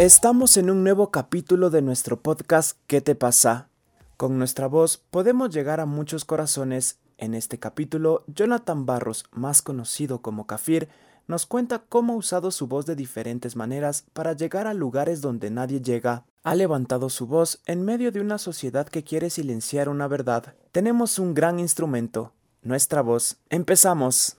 Estamos en un nuevo capítulo de nuestro podcast ¿Qué te pasa? Con nuestra voz podemos llegar a muchos corazones. En este capítulo, Jonathan Barros, más conocido como Kafir, nos cuenta cómo ha usado su voz de diferentes maneras para llegar a lugares donde nadie llega. Ha levantado su voz en medio de una sociedad que quiere silenciar una verdad. Tenemos un gran instrumento, nuestra voz. ¡Empezamos!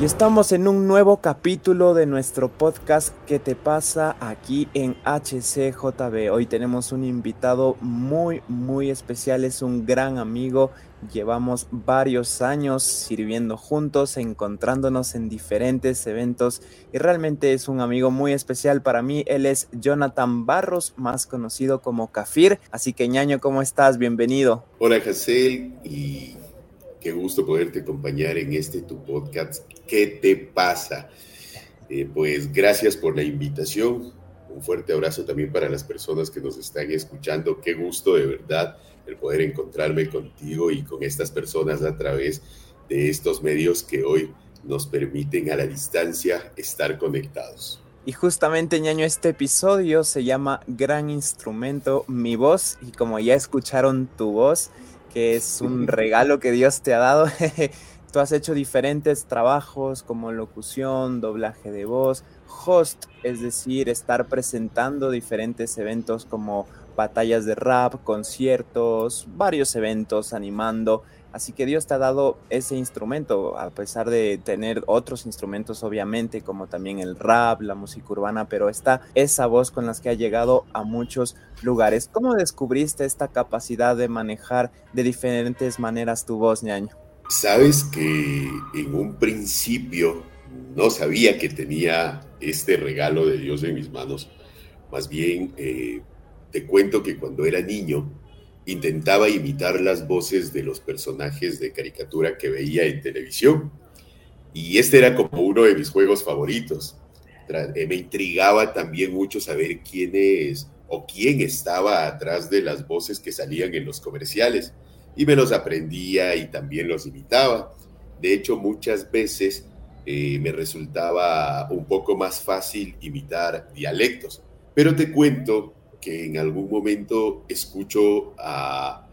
Y estamos en un nuevo capítulo de nuestro podcast ¿Qué te pasa? Aquí en HCJB. Hoy tenemos un invitado muy especial, es un gran amigo. Llevamos varios años sirviendo juntos, encontrándonos en diferentes eventos y realmente es un amigo muy especial para mí. Él es Jonathan Barros, más conocido como Kafir. Así que ñaño, ¿cómo estás? Bienvenido. Hola, Hazel, y qué gusto poderte acompañar en este tu podcast ¿Qué te pasa? Pues gracias por la invitación. Un fuerte abrazo también para las personas que nos están escuchando. Qué gusto de verdad el poder encontrarme contigo y con estas personas a través de estos medios que hoy nos permiten a la distancia estar conectados. Y justamente, ñaño, este episodio se llama Gran Instrumento, mi voz, y como ya escucharon tu voz, que es un regalo que Dios te ha dado. Tú has hecho diferentes trabajos como locución, doblaje de voz, host, es decir, estar presentando diferentes eventos como batallas de rap, conciertos, varios eventos, animando. Así que Dios te ha dado ese instrumento, a pesar de tener otros instrumentos, obviamente, como también el rap, la música urbana, pero está esa voz con la que ha llegado a muchos lugares. ¿Cómo descubriste esta capacidad de manejar de diferentes maneras tu voz, ñaño? Sabes que en un principio no sabía que tenía este regalo de Dios en mis manos. Más bien, te cuento que cuando era niño, intentaba imitar las voces de los personajes de caricatura que veía en televisión, y este era como uno de mis juegos favoritos. Me intrigaba también mucho saber quién es o quién estaba atrás de las voces que salían en los comerciales, y me los aprendía y también los imitaba. De hecho, muchas veces me resultaba un poco más fácil imitar dialectos, pero te cuento que en algún momento escucho a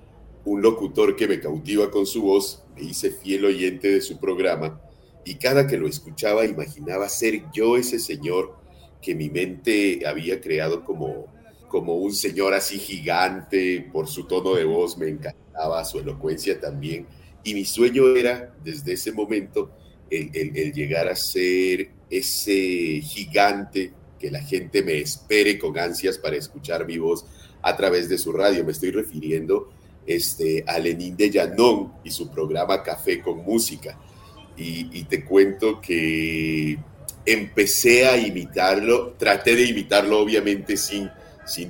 un locutor que me cautiva con su voz. Me hice fiel oyente de su programa y cada que lo escuchaba imaginaba ser yo ese señor que mi mente había creado como un señor así gigante. Por su tono de voz me encantaba, su elocuencia también, y mi sueño era desde ese momento el llegar a ser ese gigante, que la gente me espere con ansias para escuchar mi voz a través de su radio. Me estoy refiriendo a Lenín de Yanón y su programa Café con Música. Y te cuento que empecé a imitarlo, traté de imitarlo obviamente sin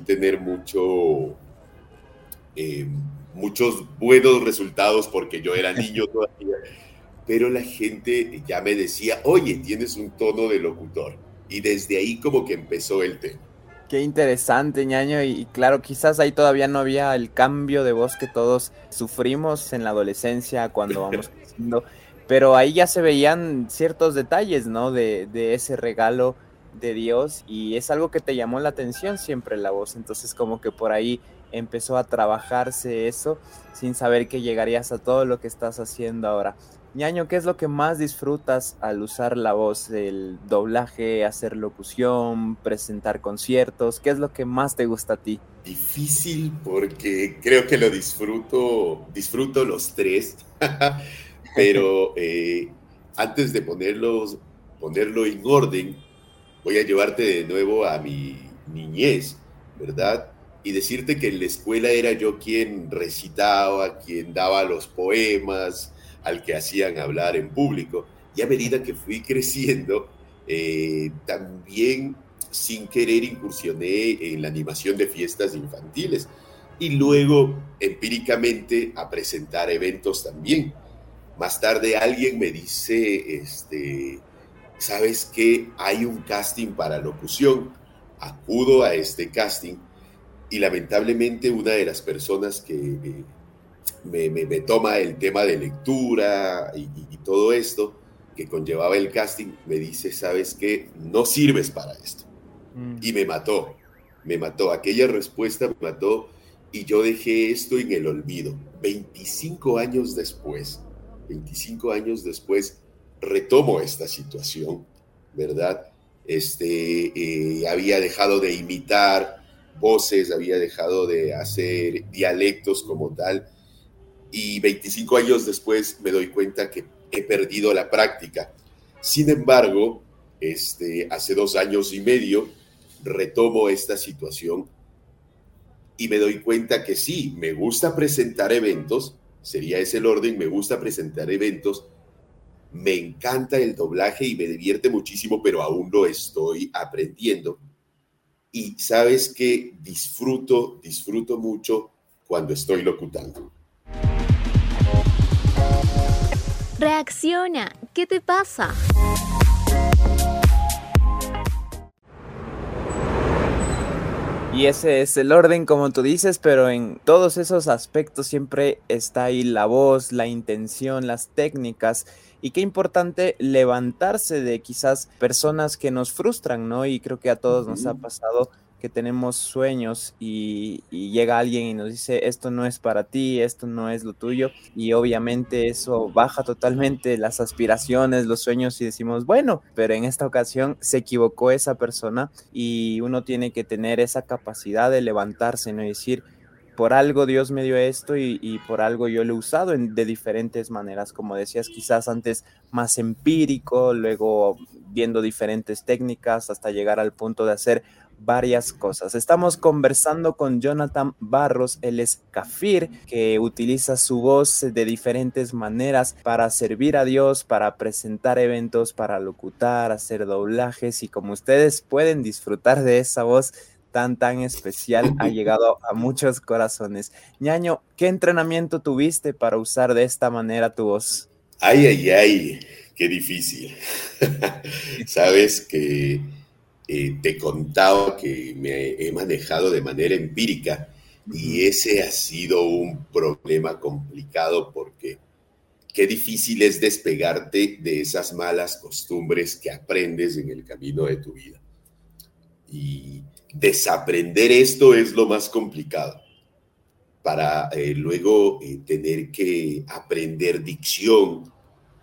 tener muchos buenos resultados porque yo era niño todavía, pero la gente ya me decía, oye, tienes un tono de locutor. Y desde ahí como que empezó el tema. Qué interesante, ñaño, y claro, quizás ahí todavía no había el cambio de voz que todos sufrimos en la adolescencia cuando vamos creciendo, pero ahí ya se veían ciertos detalles, ¿no? De ese regalo de Dios, y es algo que te llamó la atención siempre la voz, entonces como que por ahí empezó a trabajarse eso sin saber que llegarías a todo lo que estás haciendo ahora. Ñaño, ¿qué es lo que más disfrutas al usar la voz? El doblaje, hacer locución, presentar conciertos, ¿qué es lo que más te gusta a ti? Difícil, porque creo que lo disfruto los tres, pero antes de ponerlo en orden, voy a llevarte de nuevo a mi niñez, ¿verdad? Y decirte que en la escuela era yo quien recitaba, quien daba los poemas, al que hacían hablar en público, y a medida que fui creciendo, también sin querer incursioné en la animación de fiestas infantiles, y luego empíricamente a presentar eventos también. Más tarde alguien me dice, ¿sabes qué? Hay un casting para locución. Acudo a este casting, y lamentablemente una de las personas que me toma el tema de lectura y todo esto que conllevaba el casting, me dice, ¿sabes qué? No sirves para esto. Y me mató. Aquella respuesta me mató y yo dejé esto en el olvido. 25 años después, retomo esta situación, ¿verdad? Había dejado de imitar voces, había dejado de hacer dialectos como tal, y 25 años después me doy cuenta que he perdido la práctica. Sin embargo, hace 2 años y medio retomo esta situación y me doy cuenta que sí, me gusta presentar eventos, sería ese el orden, me gusta presentar eventos, me encanta el doblaje y me divierte muchísimo, pero aún lo estoy aprendiendo. Y sabes que disfruto mucho cuando estoy locutando. Reacciona, ¿qué te pasa? Y ese es el orden, como tú dices, pero en todos esos aspectos siempre está ahí la voz, la intención, las técnicas. Y qué importante levantarse de quizás personas que nos frustran, ¿no? Y creo que a todos nos ha pasado que tenemos sueños y llega alguien y nos dice, esto no es para ti, esto no es lo tuyo. Y obviamente eso baja totalmente las aspiraciones, los sueños y decimos, bueno, pero en esta ocasión se equivocó esa persona y uno tiene que tener esa capacidad de levantarse, ¿no? Y decir, por algo Dios me dio esto y por algo yo lo he usado de diferentes maneras, como decías, quizás antes más empírico, luego viendo diferentes técnicas hasta llegar al punto de hacer varias cosas. Estamos conversando con Jonathan Barros, él es Kafir, que utiliza su voz de diferentes maneras para servir a Dios, para presentar eventos, para locutar, hacer doblajes y como ustedes pueden disfrutar de esa voz tan especial, ha llegado a muchos corazones. Ñaño, ¿qué entrenamiento tuviste para usar de esta manera tu voz? Ay, qué difícil. Sabes que te contaba que me he manejado de manera empírica y ese ha sido un problema complicado porque qué difícil es despegarte de esas malas costumbres que aprendes en el camino de tu vida. Y desaprender esto es lo más complicado para luego tener que aprender dicción,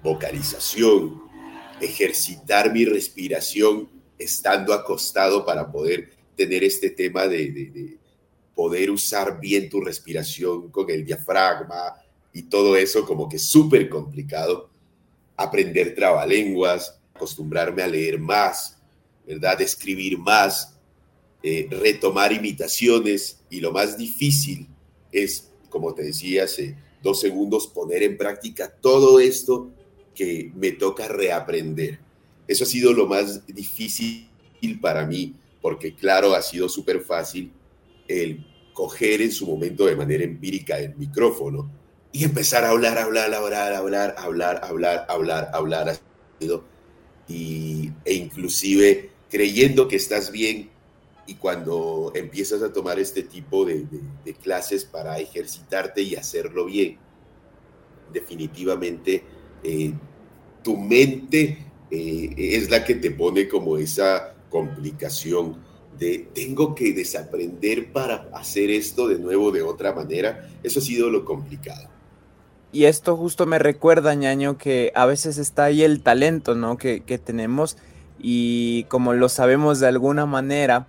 vocalización, ejercitar mi respiración estando acostado para poder tener este tema de poder usar bien tu respiración con el diafragma y todo eso, como que súper complicado. Aprender trabalenguas, acostumbrarme a leer más, ¿verdad? Escribir más, retomar imitaciones y lo más difícil es, como te decía hace 2 segundos, poner en práctica todo esto que me toca reaprender. Eso ha sido lo más difícil para mí, porque claro, ha sido súper fácil el coger en su momento de manera empírica el micrófono y empezar a hablar. E inclusive creyendo que estás bien y cuando empiezas a tomar este tipo de clases para ejercitarte y hacerlo bien, definitivamente tu mente es la que te pone como esa complicación de tengo que desaprender para hacer esto de nuevo de otra manera. Eso ha sido lo complicado. Y esto justo me recuerda, Ñaño, que a veces está ahí el talento, ¿no? que tenemos y como lo sabemos de alguna manera,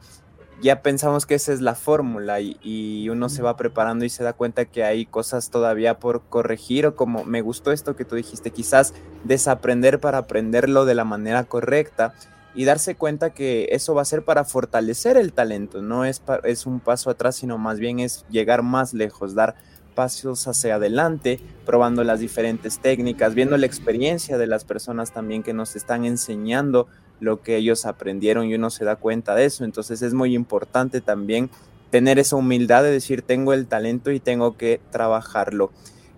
ya pensamos que esa es la fórmula y uno se va preparando y se da cuenta que hay cosas todavía por corregir o como me gustó esto que tú dijiste, quizás desaprender para aprenderlo de la manera correcta y darse cuenta que eso va a ser para fortalecer el talento, no es un paso atrás, sino más bien es llegar más lejos, dar pasos hacia adelante, probando las diferentes técnicas, viendo la experiencia de las personas también que nos están enseñando lo que ellos aprendieron y uno se da cuenta de eso. Entonces es muy importante también tener esa humildad de decir tengo el talento y tengo que trabajarlo.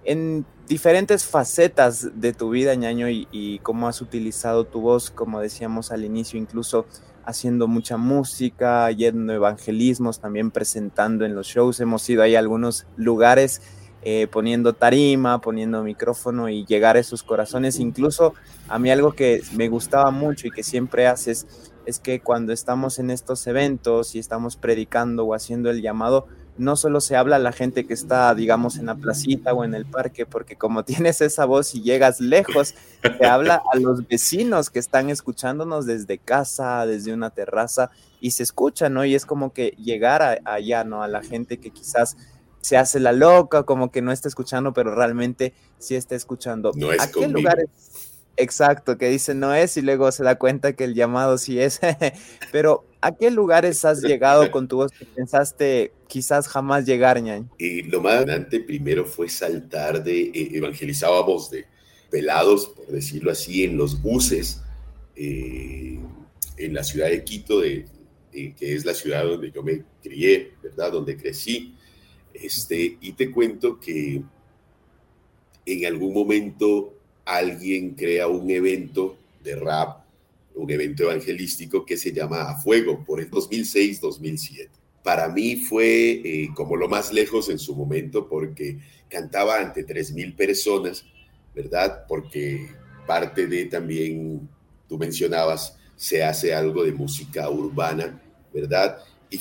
En diferentes facetas de tu vida, Ñaño, y cómo has utilizado tu voz, como decíamos al inicio, incluso haciendo mucha música, yendo a evangelismos, también presentando en los shows, hemos ido ahí a algunos lugares poniendo tarima, poniendo micrófono y llegar a esos corazones. Incluso a mí algo que me gustaba mucho y que siempre haces es que cuando estamos en estos eventos y estamos predicando o haciendo el llamado, no solo se habla a la gente que está, digamos, en la placita o en el parque, porque como tienes esa voz y llegas lejos, te habla a los vecinos que están escuchándonos desde casa, desde una terraza, y se escucha, ¿no? Y es como que llegar allá, ¿no? A la gente que quizás se hace la loca, como que no está escuchando, pero realmente sí está escuchando. No es conmigo. ¿A qué lugares? Exacto, que dice no es y luego se da cuenta que el llamado sí es. Pero, ¿a qué lugares has llegado con tu voz que pensaste quizás jamás llegar, Ñaño? Lo más adelante primero fue saltar de evangelizado a voz, de pelados, por decirlo así, en los buses, en la ciudad de Quito, que es la ciudad donde yo me crié, ¿verdad? Donde crecí. Y te cuento que en algún momento alguien crea un evento de rap, un evento evangelístico que se llama A Fuego, por el 2006-2007. Para mí fue como lo más lejos en su momento, porque cantaba ante 3,000 personas, ¿verdad? Porque parte de también, tú mencionabas, se hace algo de música urbana, ¿verdad? Y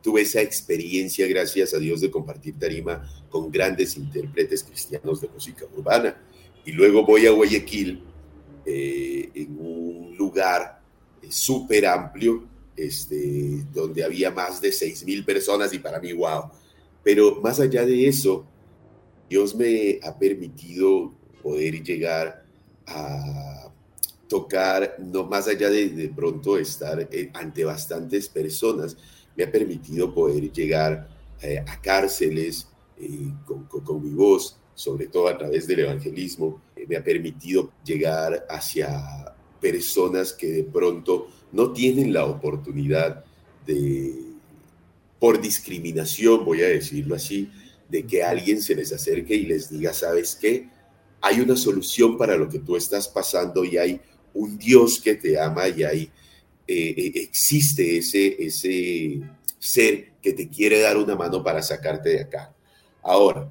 tuve esa experiencia, gracias a Dios, de compartir tarima con grandes intérpretes cristianos de música urbana. Y luego voy a Guayaquil, en un lugar súper amplio, donde había más de 6,000 personas, y para mí, wow. Pero más allá de eso, Dios me ha permitido poder llegar a tocar, no más allá de pronto estar ante bastantes personas, me ha permitido poder llegar a cárceles con mi voz, sobre todo a través del evangelismo, me ha permitido llegar hacia personas que de pronto no tienen la oportunidad por discriminación, voy a decirlo así, de que alguien se les acerque y les diga, ¿sabes qué? Hay una solución para lo que tú estás pasando y hay un Dios que te ama y existe ese ser que te quiere dar una mano para sacarte de acá. Ahora,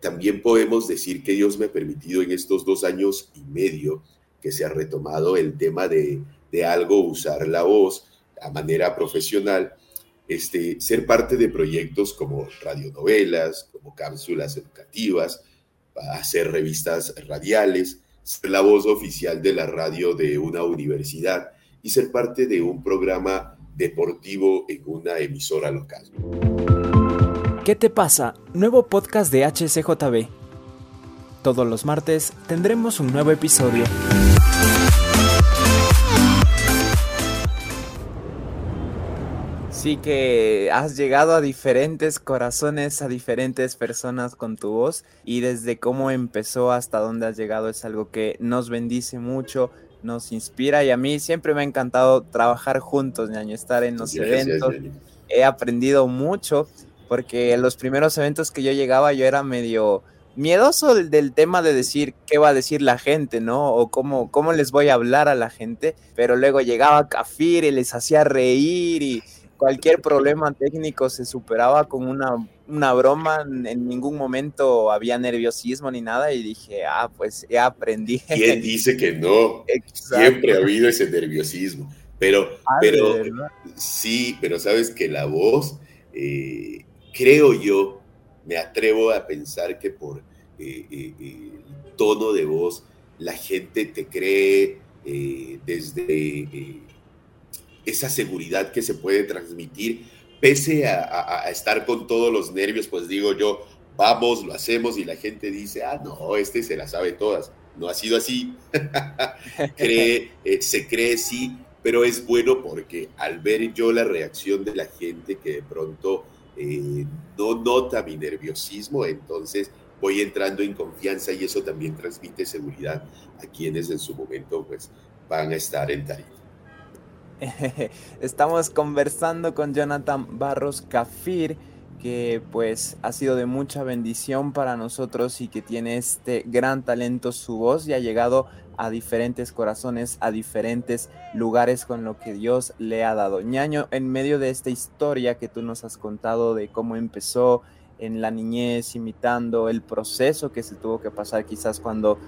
también podemos decir que Dios me ha permitido en estos 2 años y medio que se ha retomado el tema de algo, usar la voz a manera profesional, ser parte de proyectos como radionovelas, como cápsulas educativas, hacer revistas radiales, ser la voz oficial de la radio de una universidad y ser parte de un programa deportivo en una emisora local. ¿Qué te pasa? Nuevo podcast de HCJB. Todos los martes tendremos un nuevo episodio. Sí que has llegado a diferentes corazones, a diferentes personas con tu voz, y desde cómo empezó hasta dónde has llegado es algo que nos bendice mucho, nos inspira, y a mí siempre me ha encantado trabajar juntos, Ñaño, estar en los eventos. He aprendido mucho, porque en los primeros eventos que yo llegaba yo era medio miedoso del tema de decir qué va a decir la gente, ¿no? O cómo les voy a hablar a la gente, pero luego llegaba Kafir y les hacía reír y cualquier problema técnico se superaba con una broma, en ningún momento había nerviosismo ni nada, y dije, pues ya aprendí. ¿Quién dice que no? Exacto. Siempre ha habido ese nerviosismo, pero sí, pero sabes que la voz... creo yo, me atrevo a pensar que por el tono de voz la gente te cree desde esa seguridad que se puede transmitir, pese a estar con todos los nervios, pues digo yo, vamos, lo hacemos, y la gente dice, no, se la sabe todas. No ha sido así. Se cree, sí. Pero es bueno porque al ver yo la reacción de la gente que de pronto no nota mi nerviosismo, entonces voy entrando en confianza, y eso también transmite seguridad a quienes en su momento pues van a estar en tarima. Estamos conversando con Jonathan Barros Kafir, que pues ha sido de mucha bendición para nosotros y que tiene este gran talento, su voz, y ha llegado a diferentes corazones, a diferentes lugares con lo que Dios le ha dado. Ñaño, en medio de esta historia que tú nos has contado de cómo empezó, en la niñez, imitando el proceso que se tuvo que pasar quizás cuando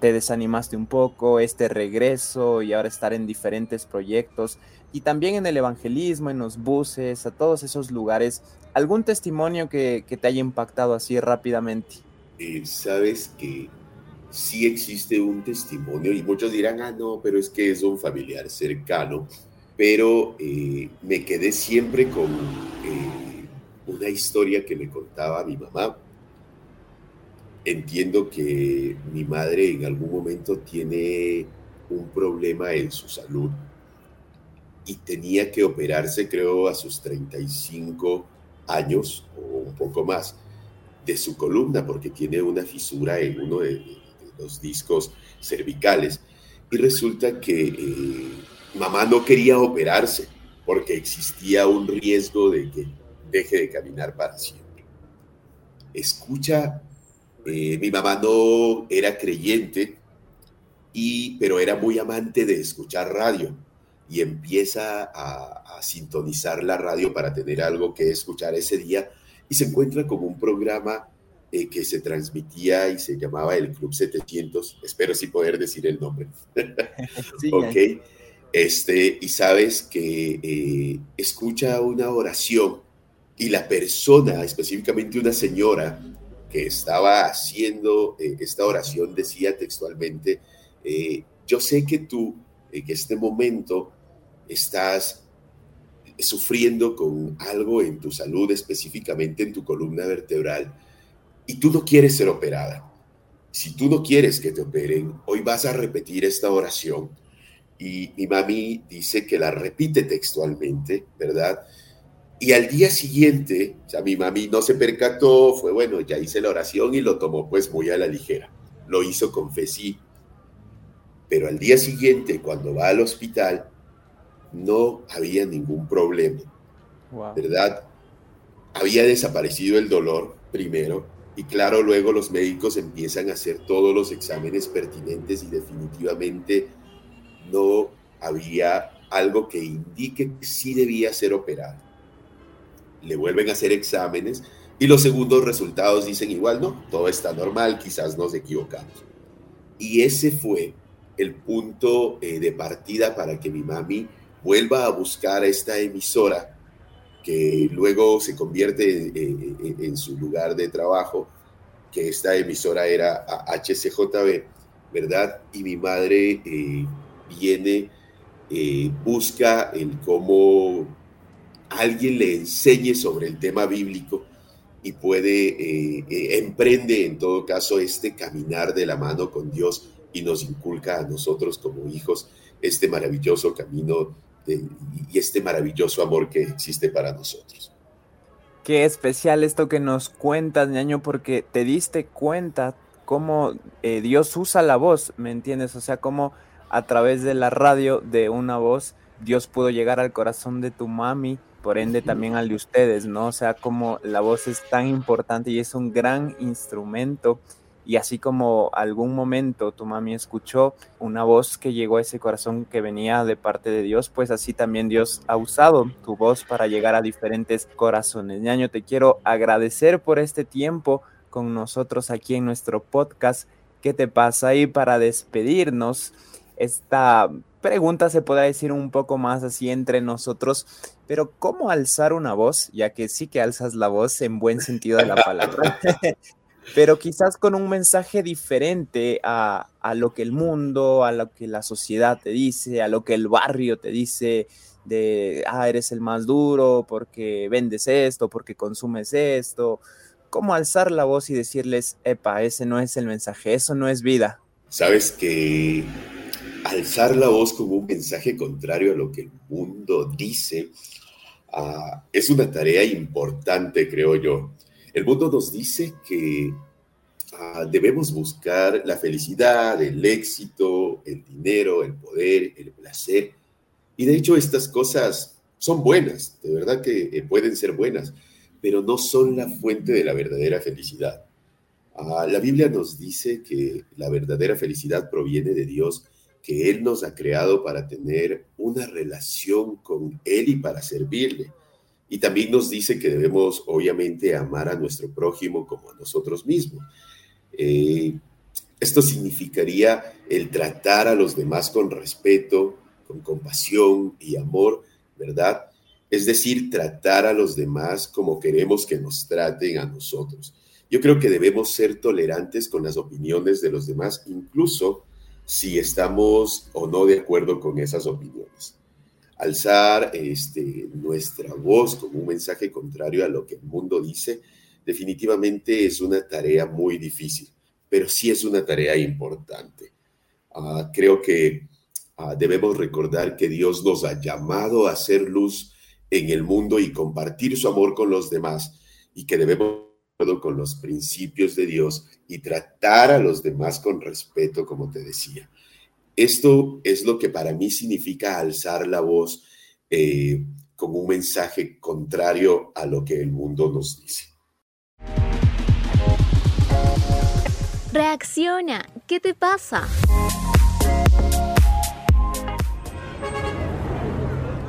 te desanimaste un poco, este regreso y ahora estar en diferentes proyectos, y también en el evangelismo, en los buses, a todos esos lugares. ¿Algún testimonio que te haya impactado así rápidamente? Sabes que sí existe un testimonio, y muchos dirán, ah, no, pero es que es un familiar cercano, pero me quedé siempre con una historia que me contaba mi mamá. Entiendo que mi madre en algún momento tiene un problema en su salud y tenía que operarse, creo, a sus 35 años o un poco más de su columna, porque tiene una fisura en uno de los discos cervicales. Y resulta que mamá no quería operarse porque existía un riesgo de que deje de caminar para siempre. Escucha. Mi mamá no era creyente, pero era muy amante de escuchar radio, y empieza a sintonizar la radio para tener algo que escuchar ese día, y se encuentra con un programa que se transmitía y se llamaba El Club 700, espero sí poder decir el nombre. Sí, okay. Y sabes que escucha una oración, y la persona, específicamente una señora que estaba haciendo esta oración, decía textualmente, yo sé que tú en este momento estás sufriendo con algo en tu salud, específicamente en tu columna vertebral, y tú no quieres ser operada. Si tú no quieres que te operen, hoy vas a repetir esta oración. Y mi mami dice que la repite textualmente, ¿verdad?, y al día siguiente, o sea, mi mami no se percató, fue bueno, ya hice la oración y lo tomó pues muy a la ligera. Lo hizo con fe, sí. Pero al día siguiente, cuando va al hospital, no había ningún problema, wow, ¿verdad? Había desaparecido el dolor primero, y claro, luego los médicos empiezan a hacer todos los exámenes pertinentes y definitivamente no había algo que indique que sí debía ser operado. Le vuelven a hacer exámenes y los segundos resultados dicen igual, no, todo está normal, quizás nos equivocamos. Y ese fue el punto de partida para que mi mami vuelva a buscar esta emisora que luego se convierte en su lugar de trabajo, que esta emisora era HCJB, ¿verdad? Y mi madre viene, busca el cómo alguien le enseñe sobre el tema bíblico y emprende en todo caso este caminar de la mano con Dios, y nos inculca a nosotros como hijos este maravilloso camino y este maravilloso amor que existe para nosotros. Qué especial esto que nos cuentas, Ñaño, porque te diste cuenta cómo Dios usa la voz, ¿me entiendes? O sea, cómo a través de la radio, de una voz, Dios pudo llegar al corazón de tu mami, por ende también al de ustedes, ¿no? O sea, como la voz es tan importante y es un gran instrumento, y así como algún momento tu mami escuchó una voz que llegó a ese corazón que venía de parte de Dios, pues así también Dios ha usado tu voz para llegar a diferentes corazones. Ñaño, te quiero agradecer por este tiempo con nosotros aquí en nuestro podcast. ¿Qué te pasa? Y para despedirnos, esta pregunta se podrá decir un poco más así entre nosotros, pero ¿cómo alzar una voz? Ya que sí que alzas la voz en buen sentido de la palabra, pero quizás con un mensaje diferente a lo que el mundo, a lo que la sociedad te dice, a lo que el barrio te dice de, eres el más duro porque vendes esto, porque consumes esto. ¿Cómo alzar la voz y decirles, epa, ese no es el mensaje, eso no es vida? Sabes que alzar la voz como un mensaje contrario a lo que el mundo dice es una tarea importante, creo yo. El mundo nos dice que debemos buscar la felicidad, el éxito, el dinero, el poder, el placer. Y de hecho estas cosas son buenas, de verdad que pueden ser buenas, pero no son la fuente de la verdadera felicidad. La Biblia nos dice que la verdadera felicidad proviene de Dios, que Él nos ha creado para tener una relación con Él y para servirle. Y también nos dice que debemos, obviamente, amar a nuestro prójimo como a nosotros mismos. Esto significaría el tratar a los demás con respeto, con compasión y amor, ¿verdad? Es decir, tratar a los demás como queremos que nos traten a nosotros. Yo creo que debemos ser tolerantes con las opiniones de los demás, incluso si estamos o no de acuerdo con esas opiniones. Alzar nuestra voz como un mensaje contrario a lo que el mundo dice, definitivamente es una tarea muy difícil, pero sí es una tarea importante. Creo que debemos recordar que Dios nos ha llamado a hacer luz en el mundo y compartir su amor con los demás, y que debemos con los principios de Dios y tratar a los demás con respeto, como te decía. Esto es lo que para mí significa alzar la voz como un mensaje contrario a lo que el mundo nos dice. Reacciona, ¿qué te pasa?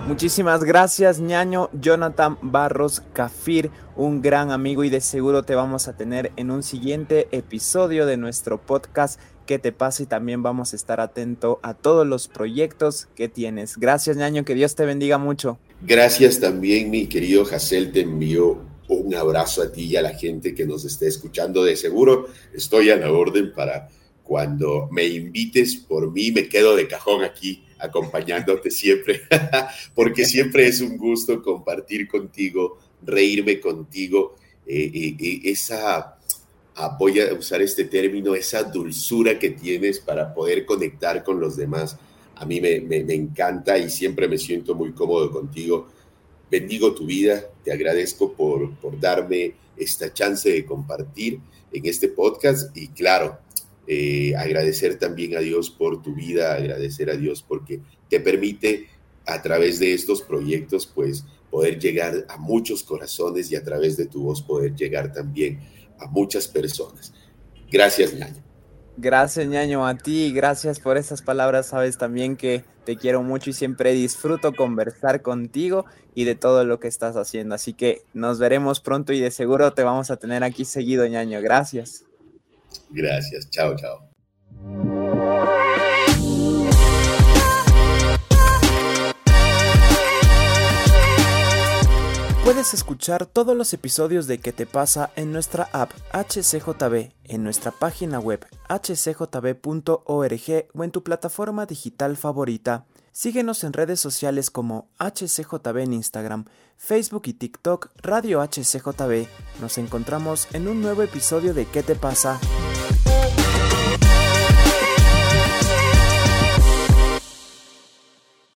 Muchísimas gracias, ñaño. Jonathan Barros Kafir, un gran amigo, y de seguro te vamos a tener en un siguiente episodio de nuestro podcast ¿Qué te pasa? Y también vamos a estar atento a todos los proyectos que tienes. Gracias, ñaño, que Dios te bendiga mucho. Gracias también, mi querido Hazel, te envío un abrazo a ti y a la gente que nos esté escuchando. De seguro estoy a la orden para cuando me invites. Por mí me quedo de cajón aquí acompañándote siempre, porque siempre es un gusto compartir contigo, reírme contigo, esa, voy a usar este término, esa dulzura que tienes para poder conectar con los demás. A mí me encanta y siempre me siento muy cómodo contigo. Bendigo tu vida, te agradezco por darme esta chance de compartir en este podcast y claro, agradecer también a Dios por tu vida, agradecer a Dios porque te permite a través de estos proyectos pues poder llegar a muchos corazones y a través de tu voz poder llegar también a muchas personas. Gracias, ñaño. Gracias, ñaño, a ti, gracias por esas palabras. Sabes también que te quiero mucho y siempre disfruto conversar contigo y de todo lo que estás haciendo. Así que nos veremos pronto y de seguro te vamos a tener aquí seguido, ñaño. Gracias. Gracias, chao, chao. Puedes escuchar todos los episodios de ¿Qué te pasa? En nuestra app HCJB, en nuestra página web hcjb.org o en tu plataforma digital favorita. Síguenos en redes sociales como HCJB en Instagram, Facebook y TikTok, Radio HCJB. Nos encontramos en un nuevo episodio de ¿Qué te pasa?